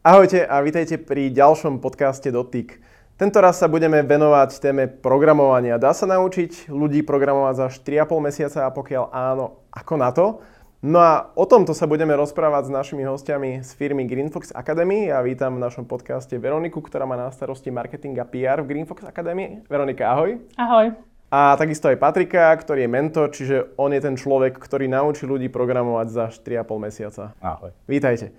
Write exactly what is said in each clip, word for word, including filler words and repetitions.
Ahojte a vítajte pri ďalšom podcaste Dotyk. Tentoraz sa budeme venovať téme programovania. Dá sa naučiť ľudí programovať za štyri a pol mesiaca a pokiaľ áno, ako na to? No a o tomto sa budeme rozprávať s našimi hostiami z firmy GreenFox Academy. Ja vítam v našom podcaste Veroniku, ktorá má na starosti marketing a pé er v GreenFox Academy. Veronika, ahoj. Ahoj. A takisto aj Patrika, ktorý je mentor, čiže on je ten človek, ktorý naučí ľudí programovať za štyri a pol mesiaca. Ahoj. Vítajte.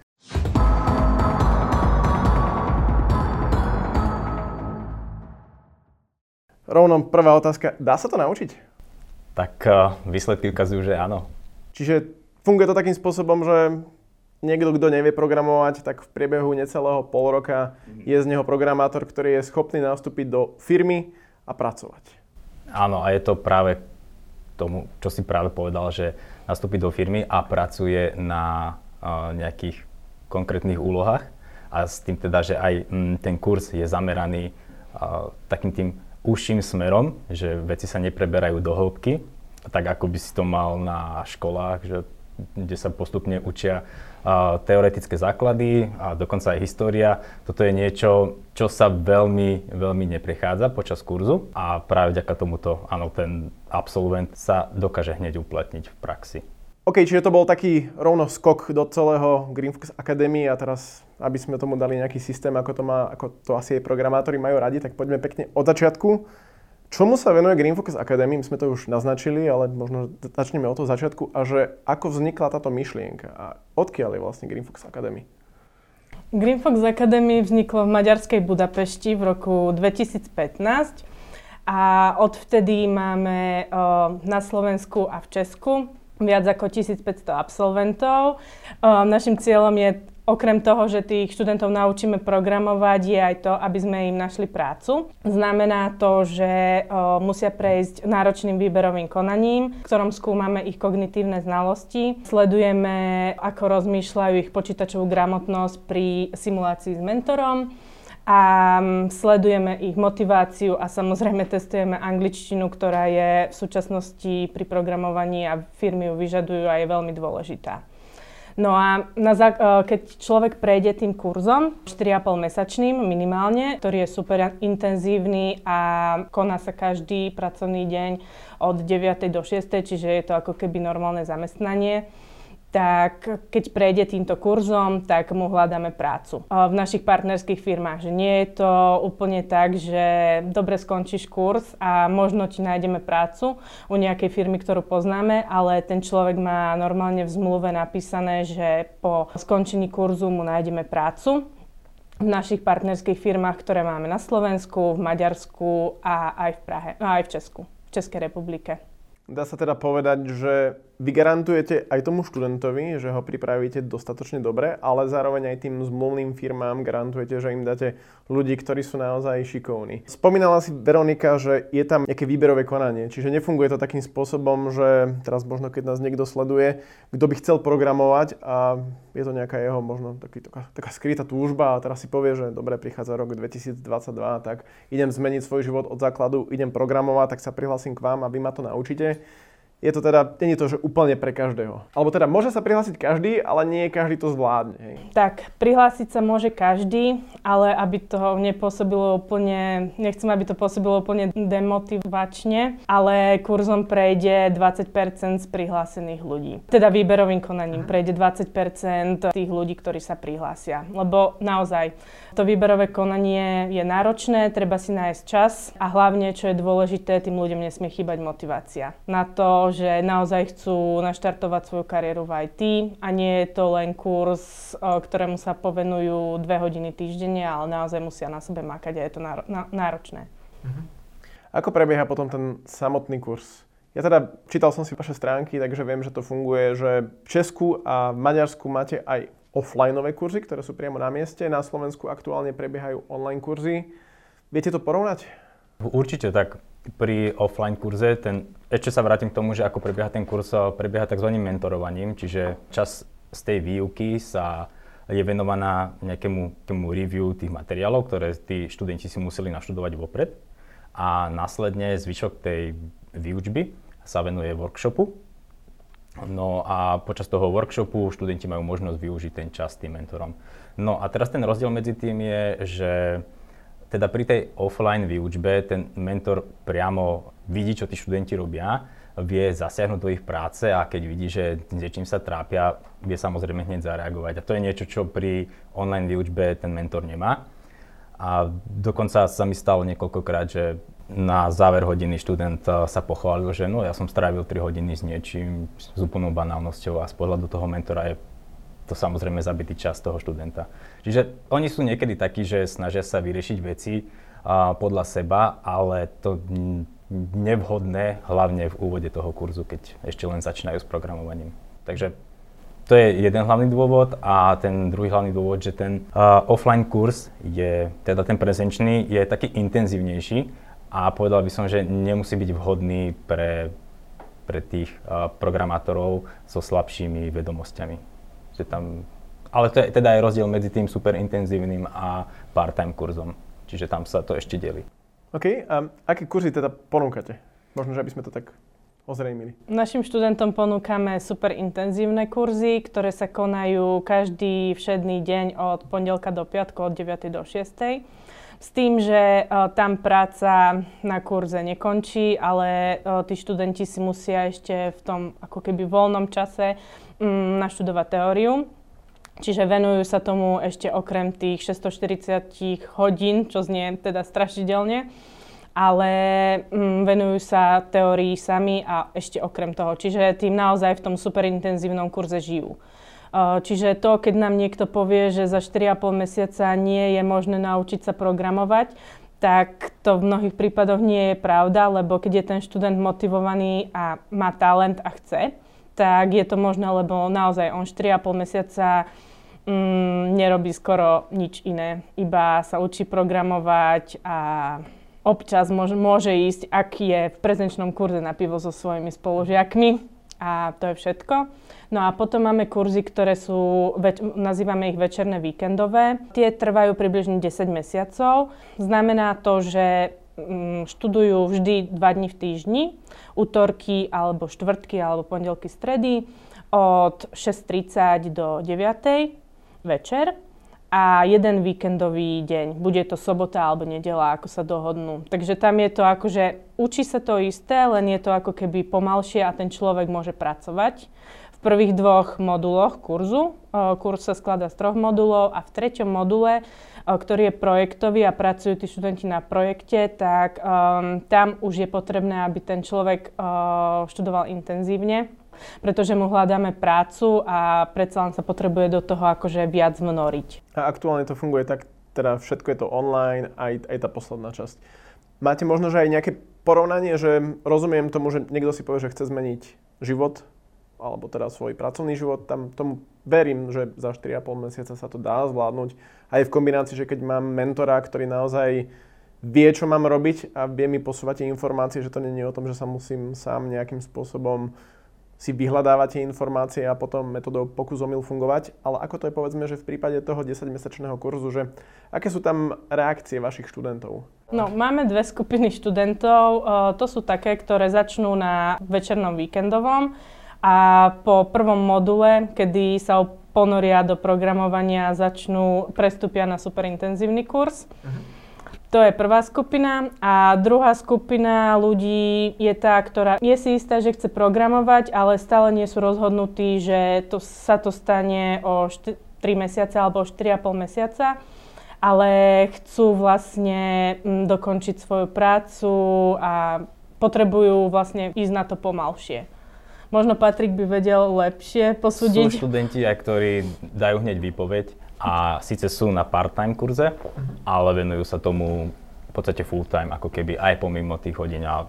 Rovno prvá otázka, dá sa to naučiť? Tak uh, výsledky ukazujú, že áno. Čiže funguje to takým spôsobom, že niekto, kto nevie programovať, tak v priebehu necelého pol roka je z neho programátor, ktorý je schopný nastúpiť do firmy a pracovať. Áno, a je to práve tomu, čo si práve povedal, že nastúpi do firmy a pracuje na uh, nejakých konkrétnych úlohách. A s tým teda, že aj m, ten kurz je zameraný uh, takým tým užším smerom, že veci sa nepreberajú do hĺbky, tak ako by si to mal na školách, že, kde sa postupne učia uh, teoretické základy a dokonca aj história. Toto je niečo, čo sa veľmi, veľmi neprechádza počas kurzu a práve vďaka tomuto, áno, ten absolvent sa dokáže hneď uplatniť v praxi. OK, čiže to bol taký rovno skok do celého GreenFox Academy a teraz, aby sme tomu dali nejaký systém, ako to má, ako to asi aj programátori majú radi, tak poďme pekne od začiatku. Čomu sa venuje GreenFox Academy? My sme to už naznačili, ale možno začneme od toho začiatku a že ako vznikla táto myšlienka a odkiaľ je vlastne GreenFox Academy? GreenFox Academy vzniklo v maďarskej Budapešti v roku dvetisíc pätnásť a odvtedy máme na Slovensku a v Česku viac ako tisícpäťsto absolventov. Našim cieľom je, okrem toho, že tých študentov naučíme programovať, je aj to, aby sme im našli prácu. Znamená to, že musia prejsť náročným výberovým konaním, v ktorom skúmame ich kognitívne znalosti. Sledujeme, ako rozmýšľajú ich počítačovú gramotnosť pri simulácii s mentorom. A sledujeme ich motiváciu a samozrejme testujeme angličtinu, ktorá je v súčasnosti pri programovaní a firmy ju vyžadujú a je veľmi dôležitá. No a na zá- keď človek prejde tým kurzom, štyri a pol mesačným minimálne, ktorý je super intenzívny a koná sa každý pracovný deň od deviatej do šiestej, čiže je to ako keby normálne zamestnanie, tak keď prejde týmto kurzom, tak mu hľadáme prácu. V našich partnerských firmách, že nie je to úplne tak, že dobre skončíš kurz a možno ti nájdeme prácu u nejakej firmy, ktorú poznáme, ale ten človek má normálne v zmluve napísané, že po skončení kurzu mu nájdeme prácu. V našich partnerských firmách, ktoré máme na Slovensku, v Maďarsku a aj v Prahe, aj v Česku, v Českej republike. Dá sa teda povedať, že vy garantujete aj tomu študentovi, že ho pripravíte dostatočne dobre, ale zároveň aj tým zmluvným firmám garantujete, že im dáte ľudí, ktorí sú naozaj šikovní. Spomínala si Veronika, že je tam nejaké výberové konanie, čiže nefunguje to takým spôsobom, že teraz možno keď nás niekto sleduje, kto by chcel programovať a je to nejaká jeho možno taký, taká, taká skrytá túžba a teraz si povie, že dobre, prichádza rok dvetisícdvadsaťdva, tak idem zmeniť svoj život od základu, idem programovať, tak sa prihlásim k vám a vy ma to naučíte. Je to teda, nie je to, že úplne pre každého. Alebo teda môže sa prihlásiť každý, ale nie každý to zvládne. Hej. Tak, prihlásiť sa môže každý, ale aby to nepôsobilo úplne, nechcem, aby to pôsobilo úplne demotivačne, ale kurzom prejde dvadsať percent z prihlásených ľudí. Teda výberovým konaním prejde dvadsať percent tých ľudí, ktorí sa prihlásia. Lebo naozaj, to výberové konanie je náročné, treba si nájsť čas a hlavne, čo je dôležité, tým ľuďom nesmie chýbať motivácia. Na to, že naozaj chcú naštartovať svoju kariéru v í té a nie je to len kurz, ktorému sa povenujú dve hodiny týždenne, ale naozaj musia na sebe makať a je to náročné. Ako prebieha potom ten samotný kurz? Ja teda čítal som si vaše stránky, takže viem, že to funguje, že v Česku a v Maďarsku máte aj offlineové kurzy, ktoré sú priamo na mieste. Na Slovensku aktuálne prebiehajú online kurzy. Viete to porovnať? Určite tak. Pri offline kurze, ten, ešte sa vrátim k tomu, že ako prebieha ten kurz, prebieha tzv. Mentorovaním, čiže čas z tej výuky sa je venovaná nejakému tomu review tých materiálov, ktoré tí študenti si museli naštudovať vopred a následne zvyšok tej výučby sa venuje workshopu, No a počas toho workshopu študenti majú možnosť využiť ten čas s tým mentorom. No a teraz ten rozdiel medzi tým je, že teda pri tej offline výučbe ten mentor priamo vidí, čo tí študenti robia, vie zasiahnuť do ich práce a keď vidí, že niečím sa trápia, vie samozrejme hneď zareagovať. A to je niečo, čo pri online výučbe ten mentor nemá. A dokonca sa mi stalo niekoľkokrát, že na záver hodiny študent sa pochválil, že no ja som strávil tri hodiny s niečím, s úplnou banálnosťou a z pohľadu toho mentora je to samozrejme zabitý čas toho študenta. Čiže oni sú niekedy takí, že snažia sa vyriešiť veci a, podľa seba, ale to nevhodné, hlavne v úvode toho kurzu, keď ešte len začínajú s programovaním. Takže to je jeden hlavný dôvod a ten druhý hlavný dôvod, že ten a, offline kurz je, teda ten prezenčný, je taký intenzívnejší. A povedal by som, že nemusí byť vhodný pre, pre tých uh, programátorov so slabšími vedomosťami. Že tam, ale to je teda aj rozdiel medzi tým superintenzívnym a part-time kurzom. Čiže tam sa to ešte delí. OK. A aké kurzy teda ponúkate? Možno, že aby sme to tak ozrejmili. Našim študentom ponúkame superintenzívne kurzy, ktoré sa konajú každý všedný deň od pondelka do piatku od deviatej do šiestej. S tým, že uh, tam práca na kurze nekončí, ale uh, tí študenti si musia ešte v tom ako keby voľnom čase um, naštudovať teóriu. Čiže venujú sa tomu ešte okrem tých šesťstoštyridsať hodín, čo znie teda strašidelne, ale um, venujú sa teórii sami a ešte okrem toho. Čiže tým naozaj v tom superintenzívnom kurze žijú. Čiže to, keď nám niekto povie, že za štyri a pol mesiaca nie je možné naučiť sa programovať, tak to v mnohých prípadoch nie je pravda, lebo keď je ten študent motivovaný a má talent a chce, tak je to možné, lebo naozaj on štyri a pol mesiaca mm, nerobí skoro nič iné. Iba sa učí programovať a občas môže, môže ísť, ak je v prezenčnom kurze na pivo so svojimi spolužiakmi. A to je všetko. No a potom máme kurzy, ktoré sú, nazývame ich večerné víkendové. Tie trvajú približne desať mesiacov. Znamená to, že študujú vždy dva dni v týždni. Utorky alebo štvrtky alebo pondelky, stredy od šesť tridsať do deväť večer. A jeden víkendový deň. Bude to sobota alebo nedeľa, ako sa dohodnú. Takže tam je to akože, učí sa to isté, len je to ako keby pomalšie a ten človek môže pracovať. V prvých dvoch moduloch kurzu, kurz sa skladá z troch modulov a v treťom module, ktorý je projektový a pracujú tí študenti na projekte, tak um, tam už je potrebné, aby ten človek uh, študoval intenzívne, pretože mu hľadáme prácu a predsa len sa potrebuje do toho akože viac vnoriť. A aktuálne to funguje tak, teda všetko je to online, aj, aj tá posledná časť. Máte možno, že aj nejaké porovnanie, že rozumiem tomu, že niekto si povie, že chce zmeniť život, alebo teda svoj pracovný život, tam tomu verím, že za štyri a pol mesiaca sa to dá zvládnuť. Aj v kombinácii, že keď mám mentora, ktorý naozaj vie, čo mám robiť a vie mi posúvať tie informácie, že to nie je o tom, že sa musím sám nejakým spôsobom si vyhľadávať tie informácie a potom metodou pokus-omyl fungovať. Ale ako to je, povedzme, že v prípade toho desaťmesačného kurzu, že aké sú tam reakcie vašich študentov? No, máme dve skupiny študentov. To sú také, ktoré začnú na večernom víkendovom a po prvom module, kedy sa ponoria do programovania, začnú, prestúpia na superintenzívny kurz. Uh-huh. To je prvá skupina a druhá skupina ľudí je tá, ktorá je si istá, že chce programovať, ale stále nie sú rozhodnutí, že to, sa to stane o štyri, tri mesiace alebo o štyri a pol mesiaca, ale chcú vlastne dokončiť svoju prácu a potrebujú vlastne ísť na to pomalšie. Možno Patrik by vedel lepšie posúdiť. Sú študenti, ktorí dajú hneď výpoveď a síce sú na part-time kurze, ale venujú sa tomu v podstate full-time, ako keby aj pomimo tých hodín a,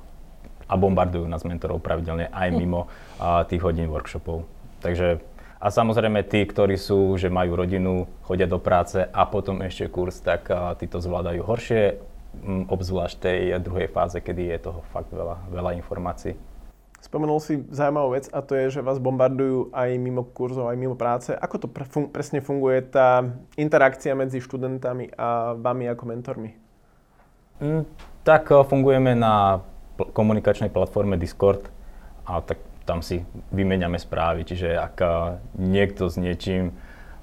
a bombardujú nás mentorov pravidelne aj mimo a, tých hodín workshopov. Takže a samozrejme tí, ktorí sú, že majú rodinu, chodia do práce a potom ešte kurz, tak a, tí to zvládajú horšie, m, obzvlášť tej druhej fáze, kedy je toho fakt veľa, veľa informácií. Spomenul si zaujímavú vec a to je, že vás bombardujú aj mimo kurzov, aj mimo práce. Ako to pre, fun, presne funguje tá interakcia medzi študentami a vami ako mentormi? Mm, tak fungujeme na pl- komunikačnej platforme Discord a tak tam si vymeniame správy, čiže ak niekto s niečím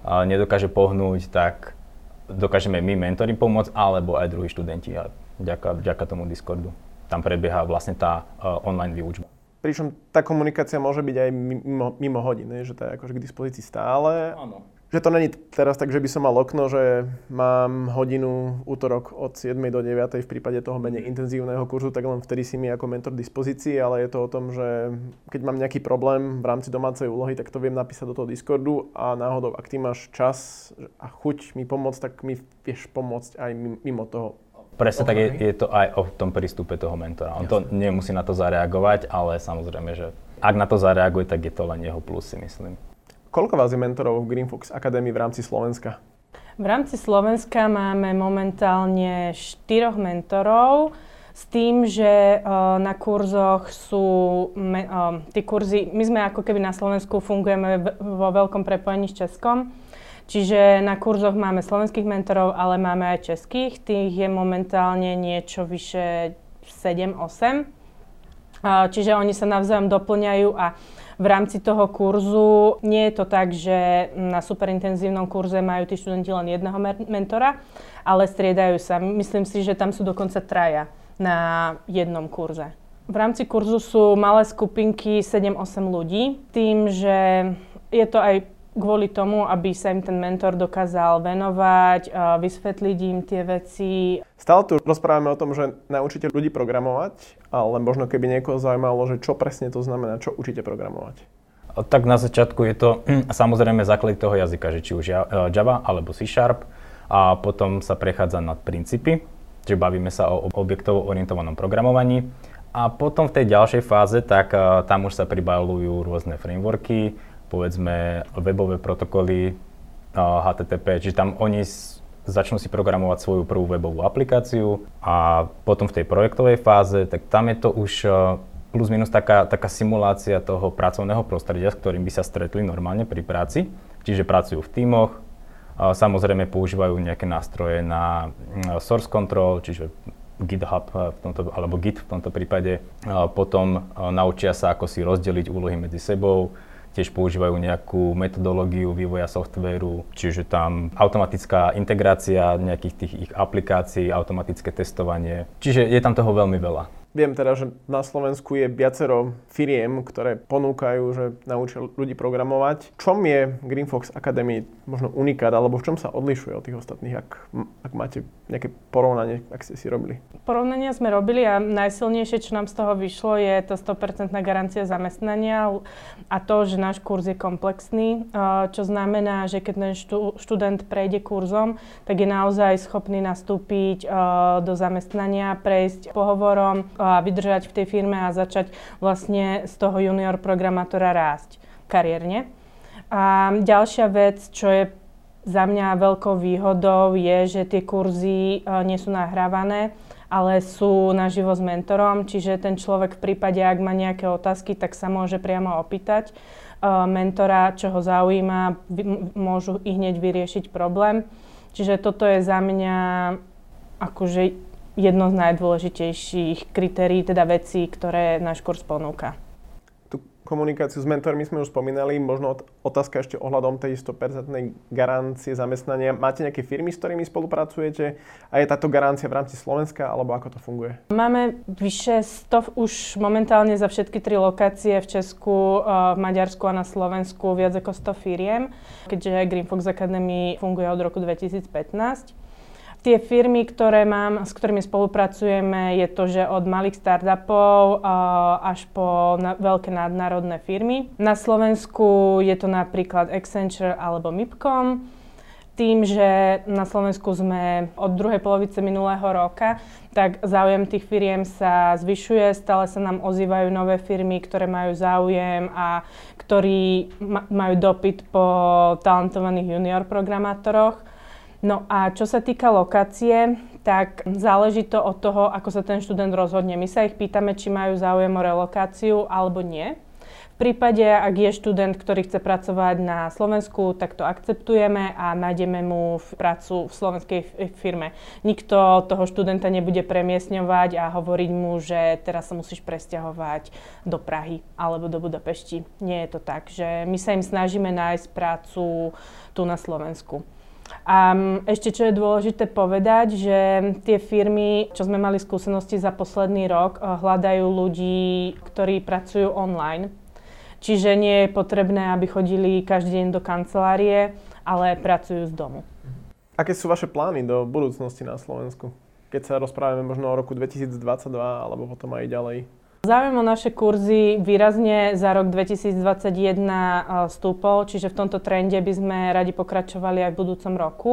nedokáže pohnúť, tak dokážeme my mentori pomôcť, alebo aj druhí študenti vďaka, vďaka tomu Discordu. Tam prebieha vlastne tá online výučba. Pričom tá komunikácia môže byť aj mimo, mimo hodín, že to je akože k dispozícii stále. Áno. Že to není teraz tak, že by som mal okno, že mám hodinu útorok od siedmej do deviatej v prípade toho menej intenzívneho kurzu, tak len vtedy si mi ako mentor dispozícii, ale je to o tom, že keď mám nejaký problém v rámci domácej úlohy, tak to viem napísať do toho Discordu a náhodou, ak ty máš čas a chuť mi pomôcť, tak mi vieš pomôcť aj mimo toho. Presne tak, je, je to aj o tom prístupe toho mentora. On to nemusí na to zareagovať, ale samozrejme, že ak na to zareaguje, tak je to len jeho plus, si myslím. Koľko vás je mentorov v GreenFox Academy v rámci Slovenska? V rámci Slovenska máme momentálne štyroch mentorov s tým, že na kurzoch sú tí kurzy, my sme ako keby na Slovensku fungujeme vo veľkom prepojení s Českom, čiže na kurzoch máme slovenských mentorov, ale máme aj českých, tých je momentálne niečo vyše sedem osem. Čiže oni sa navzájom doplňajú a v rámci toho kurzu nie je to tak, že na superintenzívnom kurze majú tí študenti len jedného mentora, ale striedajú sa. Myslím si, že tam sú dokonca traja na jednom kurze. V rámci kurzu sú malé skupinky sedem osem ľudí, tým, že je to aj kvôli tomu, aby sa im ten mentor dokázal venovať, vysvetliť im tie veci. Stále tu rozprávame o tom, že naučíte ľudí programovať, ale možno keby niekoho zaujímalo, že čo presne to znamená, čo učíte programovať. Tak na začiatku je to samozrejme základ toho jazyka, že či už Java alebo C Sharp a potom sa prechádza na princípy, čiže bavíme sa o objektovo orientovanom programovaní a potom v tej ďalšej fáze, tak tam už sa pribalujú rôzne frameworky, povedzme webové protokoly há té té pé, čiže tam oni začnú si programovať svoju prvú webovú aplikáciu a potom v tej projektovej fáze, tak tam je to už plus minus taká, taká simulácia toho pracovného prostredia, s ktorým by sa stretli normálne pri práci, čiže pracujú v tímoch, samozrejme používajú nejaké nástroje na source control, čiže GitHub v tomto, alebo Git v tomto prípade, potom naučia sa, ako si rozdeliť úlohy medzi sebou, tiež používajú nejakú metodológiu vývoja softvéru, čiže tam automatická integrácia nejakých tých ich aplikácií, automatické testovanie. Čiže je tam toho veľmi veľa. Viem teda, že na Slovensku je viacero firiem, ktoré ponúkajú, že naučia ľudí programovať. V čom je GreenFox Academy možno unikát, alebo v čom sa odlišuje od tých ostatných, ak, ak máte nejaké porovnanie, ak ste si robili? Porovnania sme robili a najsilnejšie, čo nám z toho vyšlo, je tá sto percent garancia zamestnania a to, že náš kurz je komplexný, čo znamená, že keď ten študent prejde kurzom, tak je naozaj schopný nastúpiť do zamestnania, prejsť pohovorom, a vydržať v tej firme a začať vlastne z toho junior programátora rásť kariérne. A ďalšia vec, čo je za mňa veľkou výhodou, je, že tie kurzy nie sú nahrávané, ale sú naživo s mentorom, čiže ten človek v prípade, ak má nejaké otázky, tak sa môže priamo opýtať mentora, čo ho zaujíma, môžu i hneď vyriešiť problém. Čiže toto je za mňa akože jedno z najdôležitejších kritérií, teda vecí, ktoré náš kurz ponúka. Tú komunikáciu s mentormi sme už spomínali, možno otázka ešte ohľadom tej sto percent garancie zamestnania. Máte nejaké firmy, s ktorými spolupracujete a je táto garancia v rámci Slovenska, alebo ako to funguje? Máme vyše sto už momentálne za všetky tri lokácie v Česku, v Maďarsku a na Slovensku viac ako sto firiem, keďže GreenFox Academy funguje od roku dvetisícpätnásť. Tie firmy, ktoré mám, s ktorými spolupracujeme, je to, že od malých startupov až po na veľké nadnárodné firmy. Na Slovensku je to napríklad Accenture alebo MIPCOM. Tým, že na Slovensku sme od druhej polovice minulého roka, tak záujem tých firiem sa zvyšuje, stále sa nám ozývajú nové firmy, ktoré majú záujem a ktorí majú dopyt po talentovaných junior programátoroch. No a čo sa týka lokácie, tak záleží to od toho, ako sa ten študent rozhodne. My sa ich pýtame, či majú záujem o relokáciu alebo nie. V prípade, ak je študent, ktorý chce pracovať na Slovensku, tak to akceptujeme a nájdeme mu v prácu v slovenskej firme. Nikto toho študenta nebude premiestňovať a hovoriť mu, že teraz sa musíš presťahovať do Prahy alebo do Budapešti. Nie je to tak, že my sa im snažíme nájsť prácu tu na Slovensku. A ešte čo je dôležité povedať, že tie firmy, čo sme mali skúsenosti za posledný rok, hľadajú ľudí, ktorí pracujú online. Čiže nie je potrebné, aby chodili každý deň do kancelárie, ale pracujú z domu. Aké sú vaše plány do budúcnosti na Slovensku? Keď sa rozprávame možno o roku dvetisícdvadsaťdva alebo potom aj ďalej? Záujem o naše kurzy výrazne za rok dvetisícdvadsaťjeden stúpol, čiže v tomto trende by sme radi pokračovali aj v budúcom roku.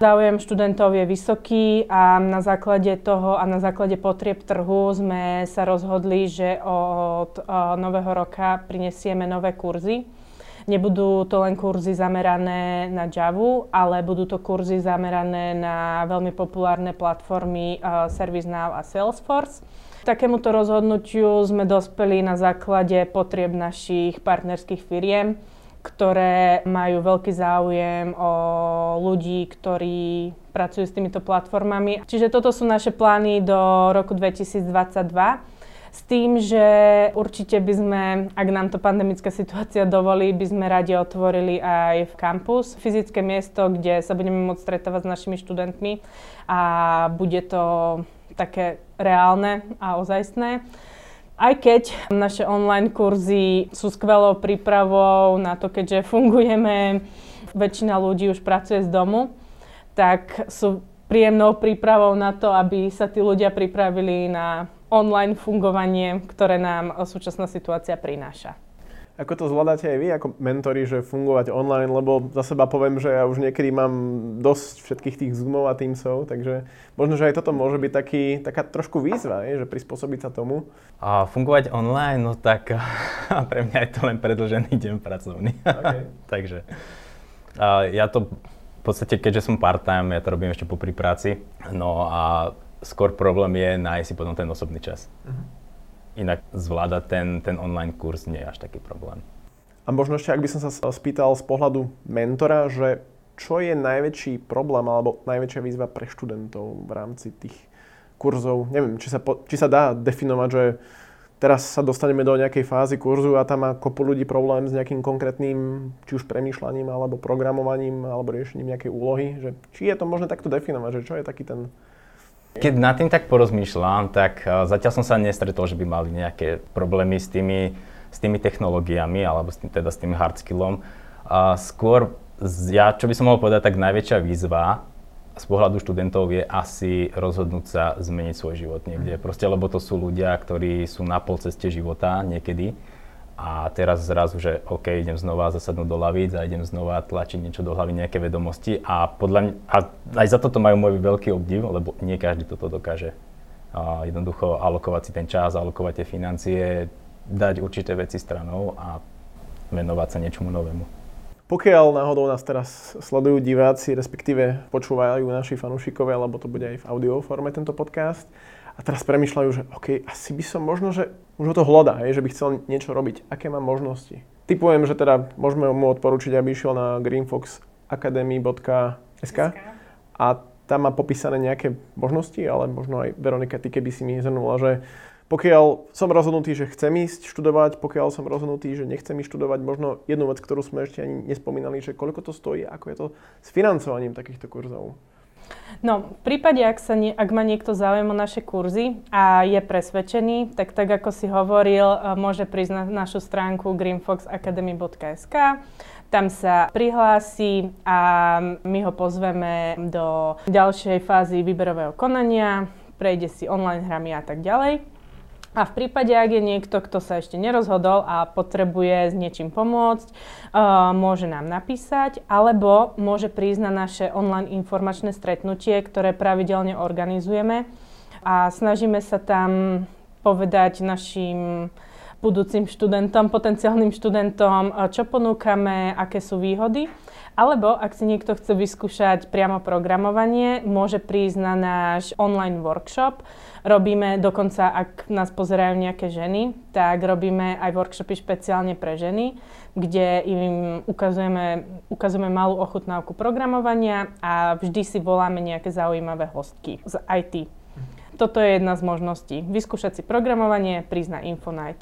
Záujem študentov je vysoký a na základe toho a na základe potrieb trhu sme sa rozhodli, že od nového roka prinesieme nové kurzy. Nebudú to len kurzy zamerané na Javu, ale budú to kurzy zamerané na veľmi populárne platformy ServiceNow a Salesforce. K takémuto rozhodnutiu sme dospeli na základe potrieb našich partnerských firiem, ktoré majú veľký záujem o ľudí, ktorí pracujú s týmito platformami. Čiže toto sú naše plány do roku dvetisícdvadsaťdva. S tým, že určite by sme, ak nám to pandemická situácia dovolí, by sme radi otvorili aj v kampus, fyzické miesto, kde sa budeme môcť stretávať s našimi študentmi a bude to také reálne a ozajstné. Aj keď naše online kurzy sú skvelou prípravou na to, keďže fungujeme, väčšina ľudí už pracuje z domu, tak sú príjemnou prípravou na to, aby sa tí ľudia pripravili na online fungovanie, ktoré nám súčasná situácia prináša. Ako to zvládate aj vy ako mentori, že fungovať online, lebo za seba poviem, že ja už niekedy mám dosť všetkých tých Zoomov a Teamsov, takže možno, že aj toto môže byť taký, taká trošku výzva, je, že prispôsobiť sa tomu. A fungovať online, no tak pre mňa je to len predĺžený deň pracovný. Okay. Takže a ja to v podstate, keďže som part-time, ja to robím ešte popri práci, no a skôr problém je nájsť si potom ten osobný čas. Uh-huh. Inak zvládať ten, ten online kurz nie je až taký problém. A možno ešte, ak by som sa spýtal z pohľadu mentora, že čo je najväčší problém alebo najväčšia výzva pre študentov v rámci tých kurzov? Neviem, či sa, po, či sa dá definovať, že teraz sa dostaneme do nejakej fázy kurzu a tam má kopu ľudí problém s nejakým konkrétnym, či už premýšľaním, alebo programovaním, alebo riešením nejakej úlohy. Že, či je to možné takto definovať, že čo je taký ten... Keď nad tým tak porozmýšľam, tak zatiaľ som sa nestretol, že by mali nejaké problémy s tými, s tými technológiami, alebo s tým, teda s tým hard skillom. A skôr, ja, čo by som mohol povedať, tak najväčšia výzva z pohľadu študentov je asi rozhodnúť sa zmeniť svoj život niekde. Proste, lebo to sú ľudia, ktorí sú na pol ceste života niekedy. A teraz zrazu, že OK, idem znova zasadnúť do lavíc a idem znova tlačiť niečo do hlavy, nejaké vedomosti a podľa mňa, a aj za toto majú môj veľký obdiv, lebo nie každý toto dokáže. A jednoducho alokovať si ten čas, alokovať tie financie, dať určité veci stranou a venovať sa niečomu novému. Pokiaľ náhodou nás teraz sledujú diváci, respektíve počúvajú naši fanúšikovia, lebo to bude aj v audio forme tento podcast, a teraz premýšľajú, že OK, asi by som možno, že už ho to hľadá, že by chcel niečo robiť. Aké mám možnosti? Tipujem, že teda môžeme mu odporúčiť, aby išiel na green fox academy bodka es ká a tam má popísané nejaké možnosti, ale možno aj Veronika, ty keby si mi zhrnula, že pokiaľ som rozhodnutý, že chcem ísť študovať, pokiaľ som rozhodnutý, že nechcem ísť študovať, možno jednu vec, ktorú sme ešte ani nespomínali, že koľko to stojí, ako je to s financovaním takýchto kurzov. No, v prípade, ak, sa nie, ak má niekto záujem o naše kurzy a je presvedčený, tak tak ako si hovoril, môže prísť na našu stránku green fox academy bodka es ká. Tam sa prihlási a my ho pozveme do ďalšej fázy výberového konania, prejde si online hrami a tak ďalej. A v prípade, ak je niekto, kto sa ešte nerozhodol a potrebuje s niečím pomôcť, uh, môže nám napísať, alebo môže prísť na naše online informačné stretnutie, ktoré pravidelne organizujeme a snažíme sa tam povedať našim budúcim študentom, potenciálnym študentom, čo ponúkame, aké sú výhody Alebo ak si niekto chce vyskúšať priamo programovanie, môže prísť na náš online workshop. Robíme dokonca, ak nás pozerajú nejaké ženy, tak robíme aj workshopy špeciálne pre ženy, kde im ukazujeme, ukazujeme malú ochutnávku programovania a vždy si voláme nejaké zaujímavé hostky z í té. Toto je jedna z možností. Vyskúšať si programovanie, prísť na Infonight.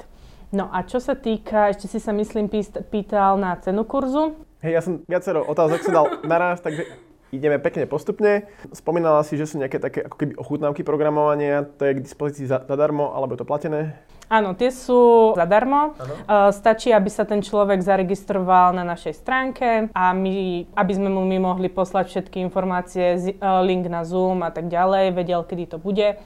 No a čo sa týka, ešte si sa myslím pýtal na cenu kurzu. Hej, ja som viacero otázok si dal naraz, takže ideme pekne postupne. Spomínala si, že sú nejaké také ako keby ochutnávky programovania, to je k dispozícii zadarmo, alebo je to platené? Áno, tie sú zadarmo. Ano. Stačí, aby sa ten človek zaregistroval na našej stránke a my, aby sme mu my mohli poslať všetky informácie, link na Zoom a tak ďalej, vedel, kedy to bude.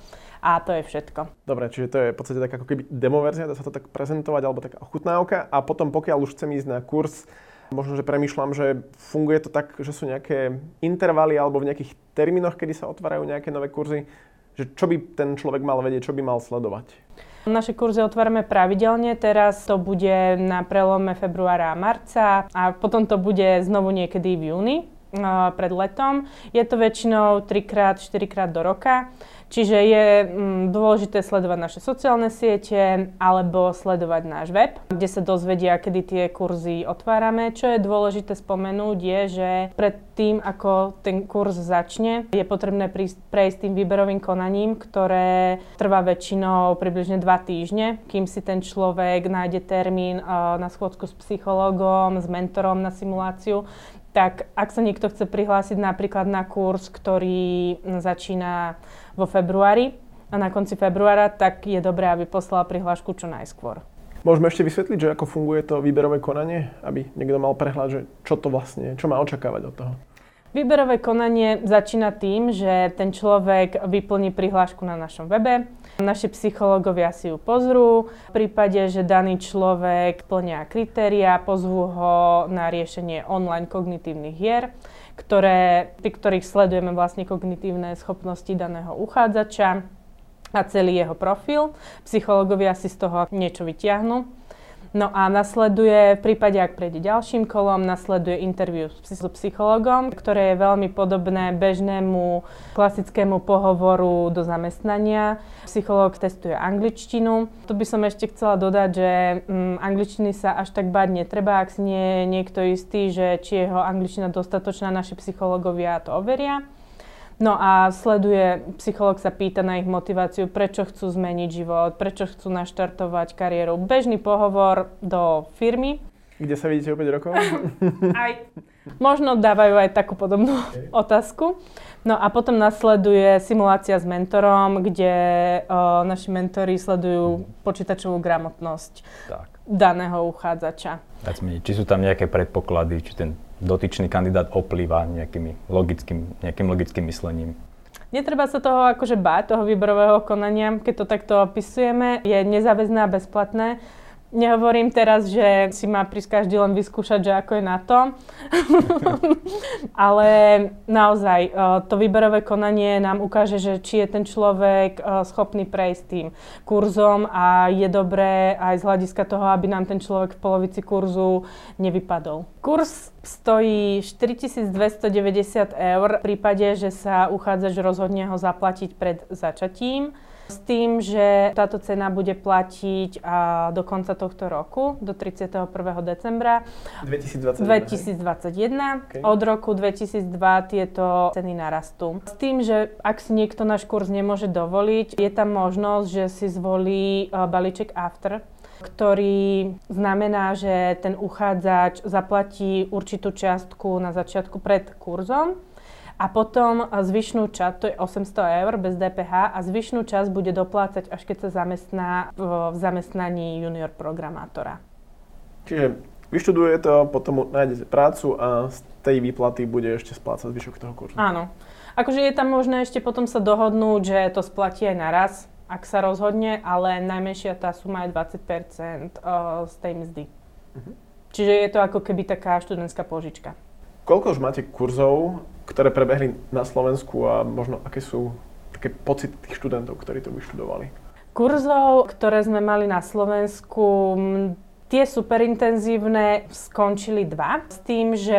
A to je všetko. Dobre, čiže to je v podstate taká ako keby demoverzia, dá sa to tak prezentovať, alebo taká ochutnávka. A potom, pokiaľ už chcem ísť na kurz, možno, že premýšľam, že funguje to tak, že sú nejaké intervaly alebo v nejakých termínoch, kedy sa otvárajú nejaké nové kurzy, že čo by ten človek mal vedieť, čo by mal sledovať. Naše kurzy otvárame pravidelne, teraz to bude na prelome februára a marca a potom to bude znovu niekedy v júni, pred letom. Je to väčšinou trikrát, štyrikrát do roka, čiže je dôležité sledovať naše sociálne siete alebo sledovať náš web, kde sa dozvedia, kedy tie kurzy otvárame. Čo je dôležité spomenúť je, že pred tým, ako ten kurz začne, je potrebné prejsť tým výberovým konaním, ktoré trvá väčšinou približne dva týždne, kým si ten človek nájde termín na schôdzku s psychológom, s mentorom na simuláciu. Tak ak sa niekto chce prihlásiť napríklad na kurz, ktorý začína vo februári a na konci februára, tak je dobré, aby poslal prihlášku čo najskôr. Môžeme ešte vysvetliť, že ako funguje to výberové konanie, aby niekto mal prehľad, že čo to vlastne, čo má očakávať od toho? Výberové konanie začína tým, že ten človek vyplní prihlášku na našom webe. Naši psychológovia si ju pozrú. V prípade, že daný človek plňa kritériá, pozvú ho na riešenie online kognitívnych hier, ktoré, pri ktorých sledujeme vlastne kognitívne schopnosti daného uchádzača a celý jeho profil. Psychológovia si z toho niečo vytiahnu. No a nasleduje, v prípade, ak prejde ďalším kolom, nasleduje interviu s psychologom, ktoré je veľmi podobné bežnému klasickému pohovoru do zamestnania. Psychológ testuje angličtinu. Tu by som ešte chcela dodať, že mm, angličtiny sa až tak báť netreba, ak si nie je niekto istý, že či jeho angličtina dostatočná, naši psychológovia to overia. No a sleduje, psychológ sa pýta na ich motiváciu, prečo chcú zmeniť život, prečo chcú naštartovať kariéru. Bežný pohovor do firmy. Kde sa vidíte o päť rokov? Aj. Možno dávajú aj takú podobnú okay. otázku. No a potom nasleduje simulácia s mentorom, kde o, naši mentori sledujú počítačovú gramotnosť tak. daného uchádzača. Či sú tam nejaké predpoklady, či ten dotyčný kandidát oplýva nejakými logickým, nejakým logickým myslením. Netreba sa toho akože báť, toho výberového konania, keď to takto opisujeme. Je nezáväzné a bezplatné. Nehovorím teraz, že si má prísť každý len vyskúšať, že ako je na to. Ale naozaj, to výberové konanie nám ukáže, že či je ten človek schopný prejsť tým kurzom a je dobré aj z hľadiska toho, aby nám ten človek v polovici kurzu nevypadol. Kurs stojí štyritisícdvestodeväťdesiat eur v prípade, že sa uchádzač rozhodne ho zaplatiť pred začatím. S tým, že táto cena bude platiť do konca tohto roku, do tridsiateho prvého decembra dvetisícdvadsaťjeden. dvetisícdvadsaťjeden. Okay. Od roku dvetisícdva tieto ceny narastú. S tým, že ak si niekto náš kurz nemôže dovoliť, je tam možnosť, že si zvolí balíček after, ktorý znamená, že ten uchádzač zaplatí určitú čiastku na začiatku pred kurzom. A potom zvyšnú časť, to je osemsto eur bez dé pé há, a zvyšnú časť bude doplácať, až keď sa zamestná v zamestnaní junior programátora. Čiže vyštuduje to, potom nájdete prácu a z tej výplaty bude ešte splácať zvyšok toho kurzu. Áno. Akože je tam možné ešte potom sa dohodnúť, že to splatí aj naraz, ak sa rozhodne, ale najmenšia tá suma je dvadsať percent z tej mzdy. Mhm. Čiže je to ako keby taká študentská pôžička. Koľko už máte kurzov, ktoré prebehli na Slovensku a možno aké sú také pocity tých študentov, ktorí to vyštudovali? Kurzov, ktoré sme mali na Slovensku, Tie superintenzívne skončili dva, s tým, že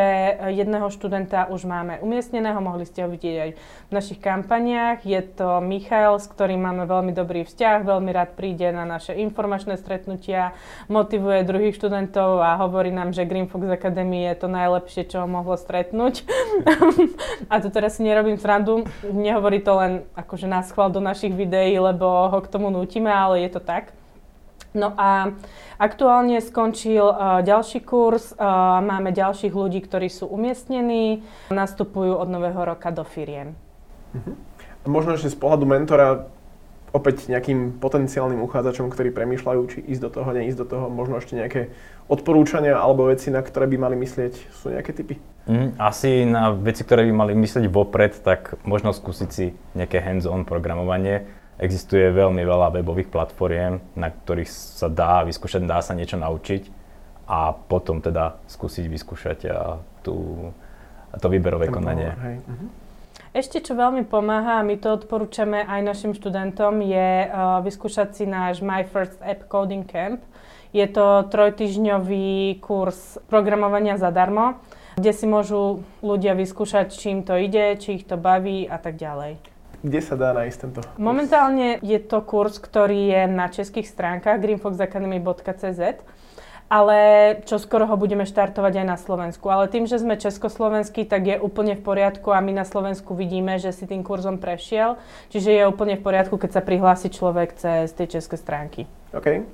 jedného študenta už máme umiestneného, mohli ste ho vidieť aj v našich kampaniách. Je to Michael, s ktorým máme veľmi dobrý vzťah, veľmi rád príde na naše informačné stretnutia, motivuje druhých študentov a hovorí nám, že GreenFox Academy je to najlepšie, čo ho mohlo stretnúť. A to teraz si nerobím srandu, nehovorí to len akože naschvál do našich videí, lebo ho k tomu nútime, ale je to tak. No a aktuálne skončil uh, ďalší kurz, uh, máme ďalších ľudí, ktorí sú umiestnení, nastupujú od nového roka do firiem. Uh-huh. A možno ešte z pohľadu mentora, opäť nejakým potenciálnym uchádzačom, ktorí premýšľajú, či ísť do toho, neísť do toho, možno ešte nejaké odporúčania alebo veci, na ktoré by mali myslieť, sú nejaké tipy? Mm, asi na veci, ktoré by mali myslieť vopred, tak možno skúsiť si nejaké hands-on programovanie. Existuje veľmi veľa webových platform, na ktorých sa dá vyskúšať, dá sa niečo naučiť a potom teda skúsiť vyskúšať a tú, a to výberové konanie. Ešte čo veľmi pomáha, a my to odporúčame aj našim študentom, je vyskúšať si náš My First App Coding Camp. Je to trojtyžňový kurz programovania zadarmo, kde si môžu ľudia vyskúšať, čím to ide, či ich to baví a tak ďalej. Kde sa dá nájsť tento kurz? Momentálne je to kurz, ktorý je na českých stránkach greenfox academy bodka cz, ale čoskoro ho budeme štartovať aj na Slovensku. Ale tým, že sme československí, tak je úplne v poriadku a my na Slovensku vidíme, že si tým kurzom prešiel. Čiže je úplne v poriadku, keď sa prihlási človek cez tie české stránky. OK.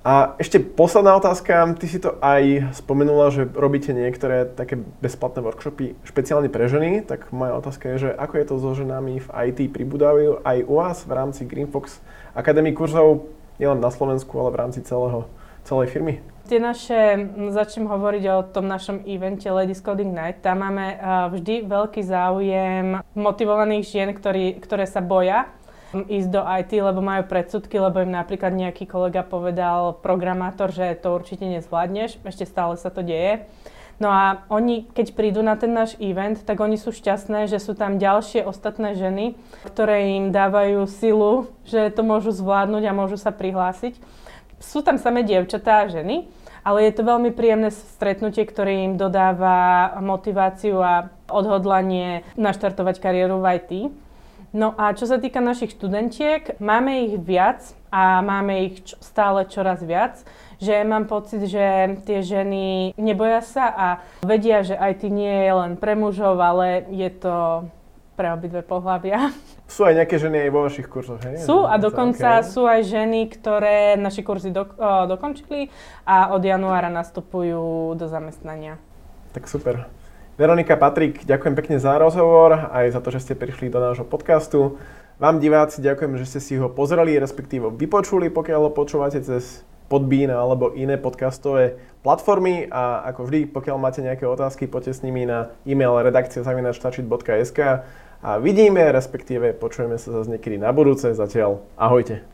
A ešte posledná otázka. Ty si to aj spomenula, že robíte niektoré také bezplatné workshopy špeciálne pre ženy. Tak moja otázka je, že ako je to so ženami v í té? Pribúdajú aj u vás v rámci GreenFox Academy kurzov, nielen na Slovensku, ale v rámci celého, celej firmy? Tie naše, začnem hovoriť o tom našom evente Ladies Coding Night, tam máme vždy veľký záujem motivovaných žien, ktorý, ktoré sa boja ísť do í té, lebo majú predsudky, lebo im napríklad nejaký kolega povedal, programátor, že to určite nezvládneš, ešte stále sa to deje. No a oni, keď prídu na ten náš event, tak oni sú šťastné, že sú tam ďalšie ostatné ženy, ktoré im dávajú silu, že to môžu zvládnuť a môžu sa prihlásiť. Sú tam samé dievčatá a ženy, ale je to veľmi príjemné stretnutie, ktoré im dodáva motiváciu a odhodlanie naštartovať kariéru v í té. No a čo sa týka našich študentiek, máme ich viac a máme ich stále čoraz viac, že mám pocit, že tie ženy neboja sa a vedia, že í té nie je len pre mužov, ale je to pre obidve pohlavia. Sú aj nejaké ženy aj vo vašich kurzoch, hej? Sú a dokonca okay. Sú aj ženy, ktoré naše kurzy do, o, dokončili a od januára nastupujú do zamestnania. Tak super. Veronika, Patrik, ďakujem pekne za rozhovor, aj za to, že ste prišli do nášho podcastu. Vám, diváci, ďakujem, že ste si ho pozreli, respektíve vypočuli, pokiaľ ho počúvate cez Podbean alebo iné podcastové platformy a ako vždy, pokiaľ máte nejaké otázky, poďte s nimi na e-mail redakcia zavináč tačit bodka es ká. A vidíme, respektíve počujeme sa zase niekedy na budúce. Zatiaľ ahojte.